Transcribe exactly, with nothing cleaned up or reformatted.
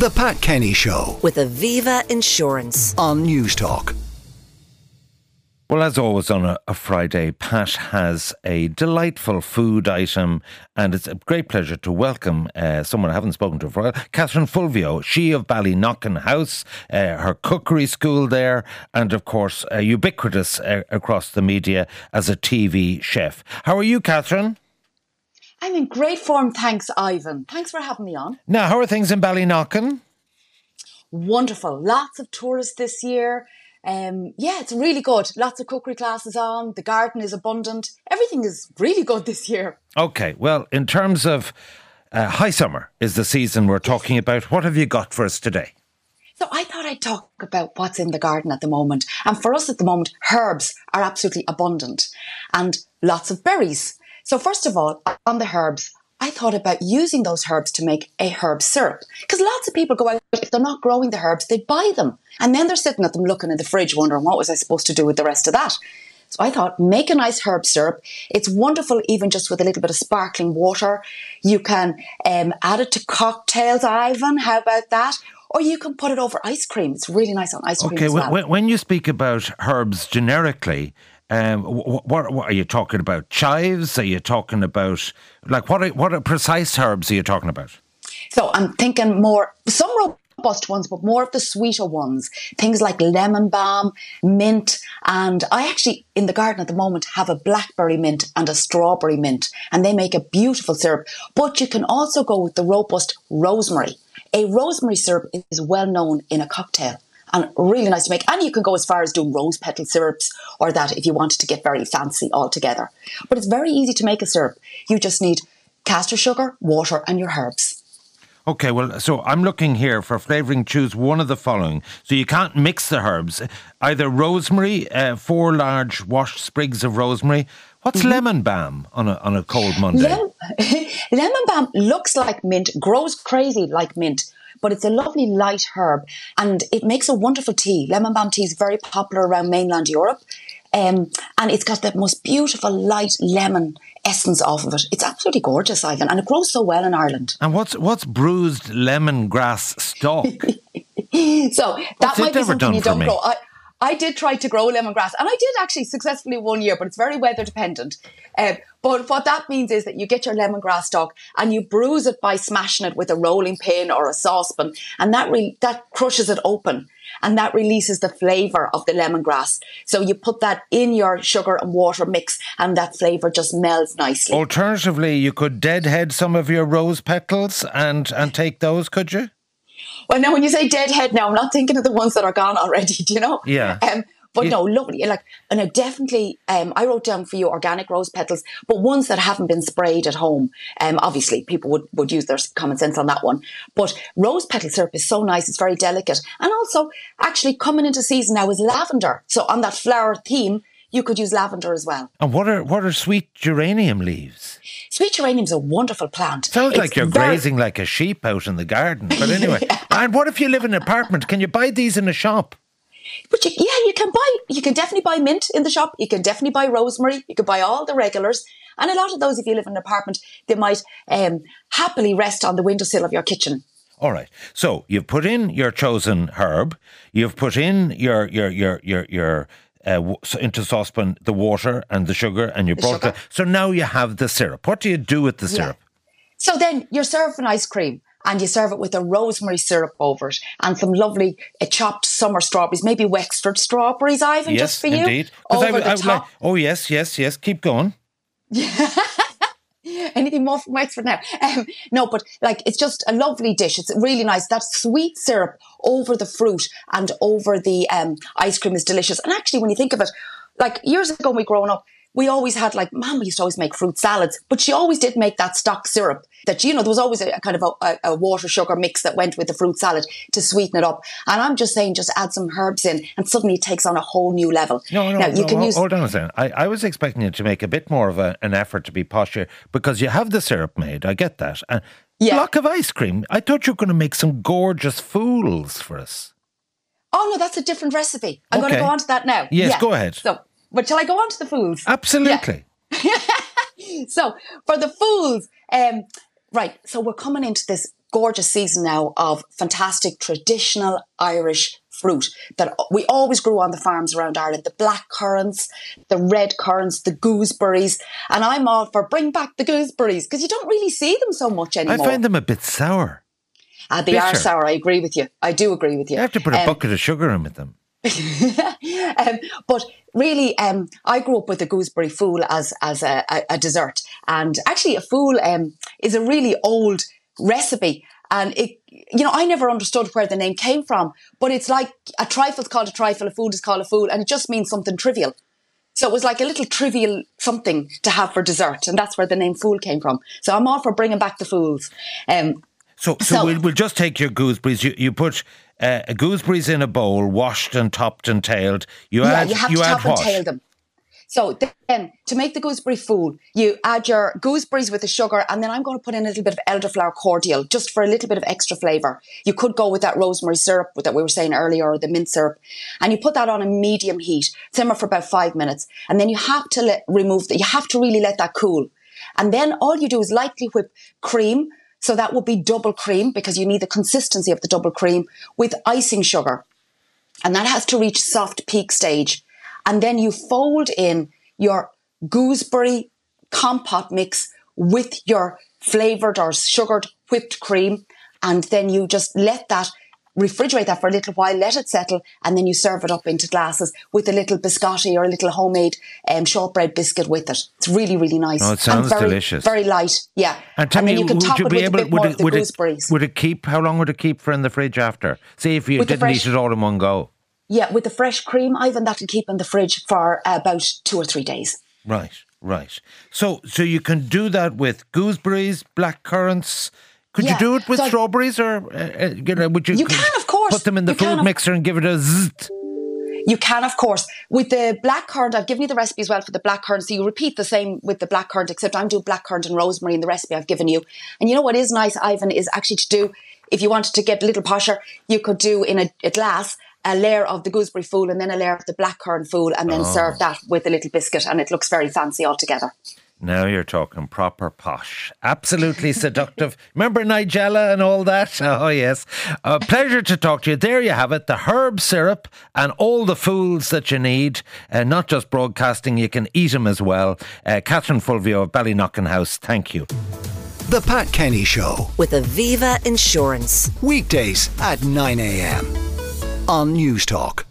The Pat Kenny Show with Aviva Insurance on News Talk. Well, as always on a, a Friday, Pat has a delightful food item, and it's a great pleasure to welcome uh, someone I haven't spoken to for a while, Catherine Fulvio, she of Ballyknocken House, uh, her cookery school there, and of course uh, ubiquitous uh, across the media as a T V chef. How are you, Catherine? I'm in great form, thanks, Ivan. Thanks for having me on. Now, how are things in Ballyknocken? Wonderful. Lots of tourists this year. Um, yeah, it's really good. Lots of cookery classes on. The garden is abundant. Everything is really good this year. Okay, well, in terms of uh, high summer is the season we're talking about. What have you got for us today? So I thought I'd talk about what's in the garden at the moment. And for us at the moment, herbs are absolutely abundant and lots of berries. So first of all, on the herbs, I thought about using those herbs to make a herb syrup, because lots of people go out, if they're not growing the herbs, they buy them. And then they're sitting at them looking in the fridge wondering, what was I supposed to do with the rest of that? So I thought, make a nice herb syrup. It's wonderful even just with a little bit of sparkling water. You can um, add it to cocktails, Ivan. How about that? Or you can put it over ice cream. It's really nice on ice cream okay, as well. Okay, when you speak about herbs generically, Um, what, what, what are you talking about? Chives? Are you talking about, like, what are, what are precise herbs are you talking about? So I'm thinking more, some robust ones, but more of the sweeter ones. Things like lemon balm, mint, and I actually, in the garden at the moment, have a blackberry mint and a strawberry mint, and they make a beautiful syrup. But you can also go with the robust rosemary. A rosemary syrup is well known in a cocktail. And really nice to make. And you can go as far as doing rose petal syrups or that if you wanted to get very fancy altogether. But it's very easy to make a syrup. You just need caster sugar, water and your herbs. Okay, well, so I'm looking here for flavouring. Choose one of the following. So you can't mix the herbs. Either rosemary, uh, four large washed sprigs of rosemary. What's mm-hmm. lemon balm on a on a cold Monday? Lem- lemon balm looks like mint, grows crazy like mint. But it's a lovely light herb and it makes a wonderful tea. Lemon balm tea is very popular around mainland Europe. Um, and it's got that most beautiful light lemon essence off of it. It's absolutely gorgeous, Ivan. And it grows so well in Ireland. And what's what's bruised lemongrass stalk? So that might be something you don't grow. I, I did try to grow lemongrass and I did actually successfully one year, but it's very weather dependent. Um, but what that means is that you get your lemongrass stalk and you bruise it by smashing it with a rolling pin or a saucepan, and that re- that crushes it open and that releases the flavour of the lemongrass. So you put that in your sugar and water mix and that flavour just melds nicely. Alternatively, you could deadhead some of your rose petals and, and take those, could you? Well, now when you say deadhead, now I'm not thinking of the ones that are gone already, do you know? Yeah. Um, but you... no, lovely. Like, and I definitely, um, I wrote down for you organic rose petals, but ones that haven't been sprayed at home. Um, obviously, people would, would use their common sense on that one. But rose petal syrup is so nice. It's very delicate. And also, actually, coming into season now is lavender. So on that flower theme, you could use lavender as well. And what are what are sweet geranium leaves? Sweet geranium's a wonderful plant. Sounds it's like you're very... grazing like a sheep out in the garden. But anyway, yeah. And what if you live in an apartment? Can you buy these in a shop? But you, yeah, you can buy. You can definitely buy mint in the shop. You can definitely buy rosemary. You can buy all the regulars. And a lot of those, if you live in an apartment, they might um, happily rest on the windowsill of your kitchen. All right. So you've put in your chosen herb. You've put in your your your your your. Uh, into saucepan, the water and the sugar, and you brought it. So now you have the syrup. What do you do with the syrup? Yeah. So then you're serving ice cream and you serve it with a rosemary syrup over it and some lovely uh, chopped summer strawberries, maybe Wexford strawberries, Ivan, yes, just for you. Yes, indeed. Over I, the I, top. Like, oh, yes, yes, yes. Keep going. Yeah. Anything more from Wexford now? Um, no, but like it's just a lovely dish. It's really nice. That sweet syrup over the fruit and over the um, ice cream is delicious. And actually, when you think of it, like years ago when we were growing up, we always had like, Mum used to always make fruit salads, but she always did make that stock syrup that, you know, there was always a, a kind of a, a water sugar mix that went with the fruit salad to sweeten it up. And I'm just saying, just add some herbs in and suddenly it takes on a whole new level. No, no, now, you no, can hold, use... hold on a second. I, I was expecting you to make a bit more of a, an effort to be posh here because you have the syrup made. I get that. And yeah. Block of ice cream. I thought you were going to make some gorgeous fools for us. Oh, no, that's a different recipe. I'm okay. going to go on to that now. Yes, yeah. Go ahead. So, but shall I go on to the fools? Absolutely. Yeah. So for the fools, um, right, so we're coming into this gorgeous season now of fantastic traditional Irish fruit that we always grew on the farms around Ireland. The black currants, the red currants, the gooseberries. And I'm all for bring back the gooseberries because you don't really see them so much anymore. I find them a bit sour. Uh, they Bitter. are sour. I agree with you. I do agree with you. You have to put a um, bucket of sugar in with them. um, but really, um, I grew up with a gooseberry fool as as a, a, a dessert. And actually a fool um, is a really old recipe. And it, you know, I never understood where the name came from, but it's like a trifle is called a trifle, a fool is called a fool, and it just means something trivial. So it was like a little trivial something to have for dessert, and that's where the name fool came from. So I'm all for bringing back the fools. Um, so so, so we'll, we'll just take your gooseberries. You, you put uh, gooseberries in a bowl, washed and topped and tailed. You yeah, add, you have you to add top what? and tail them. So then to make the gooseberry fool, you add your gooseberries with the sugar, and then I'm going to put in a little bit of elderflower cordial just for a little bit of extra flavour. You could go with that rosemary syrup that we were saying earlier, or the mint syrup, and you put that on a medium heat, simmer for about five minutes, and then you have to let, remove that. You have to really let that cool. And then all you do is lightly whip cream. So that would be double cream because you need the consistency of the double cream with icing sugar. And that has to reach soft peak stage. And then you fold in your gooseberry compote mix with your flavoured or sugared whipped cream. And then you just let that, refrigerate that for a little while, let it settle, and then you serve it up into glasses with a little biscotti or a little homemade um, shortbread biscuit with it. It's really, really nice. Oh, it sounds very delicious. Very light, yeah. And tell and me, you can would top you it be with able a bit more it, of the would gooseberries. It, would it keep, how long would it keep for in the fridge after? Say if you with didn't fresh, eat it all in one go. Yeah, with the fresh cream, Ivan, that'll keep in the fridge for about two or three days. Right, right. So so you can do that with gooseberries, black currants. Could yeah. you do it with so strawberries or uh, you know, would you, you can, of course. put them in the you food can, mixer and give it a zzzt? You can, of course. With the blackcurrant, I've given you the recipe as well for the blackcurrant, so you repeat the same with the blackcurrant, except I'm doing blackcurrant and rosemary in the recipe I've given you. And you know what is nice, Ivan, is actually to do, if you wanted to get a little posher, you could do in a, a glass a layer of the gooseberry fool and then a layer of the blackcurrant fool and then oh. serve that with a little biscuit, and it looks very fancy altogether. Now you're talking proper posh. Absolutely seductive. Remember Nigella and all that? Oh, yes. A pleasure to talk to you. There you have it. The herb syrup and all the fools that you need. Uh, not just broadcasting, you can eat them as well. Uh, Catherine Fulvio of Ballyknocken House, thank you. The Pat Kenny Show. With Aviva Insurance. Weekdays at nine a.m. on News Talk.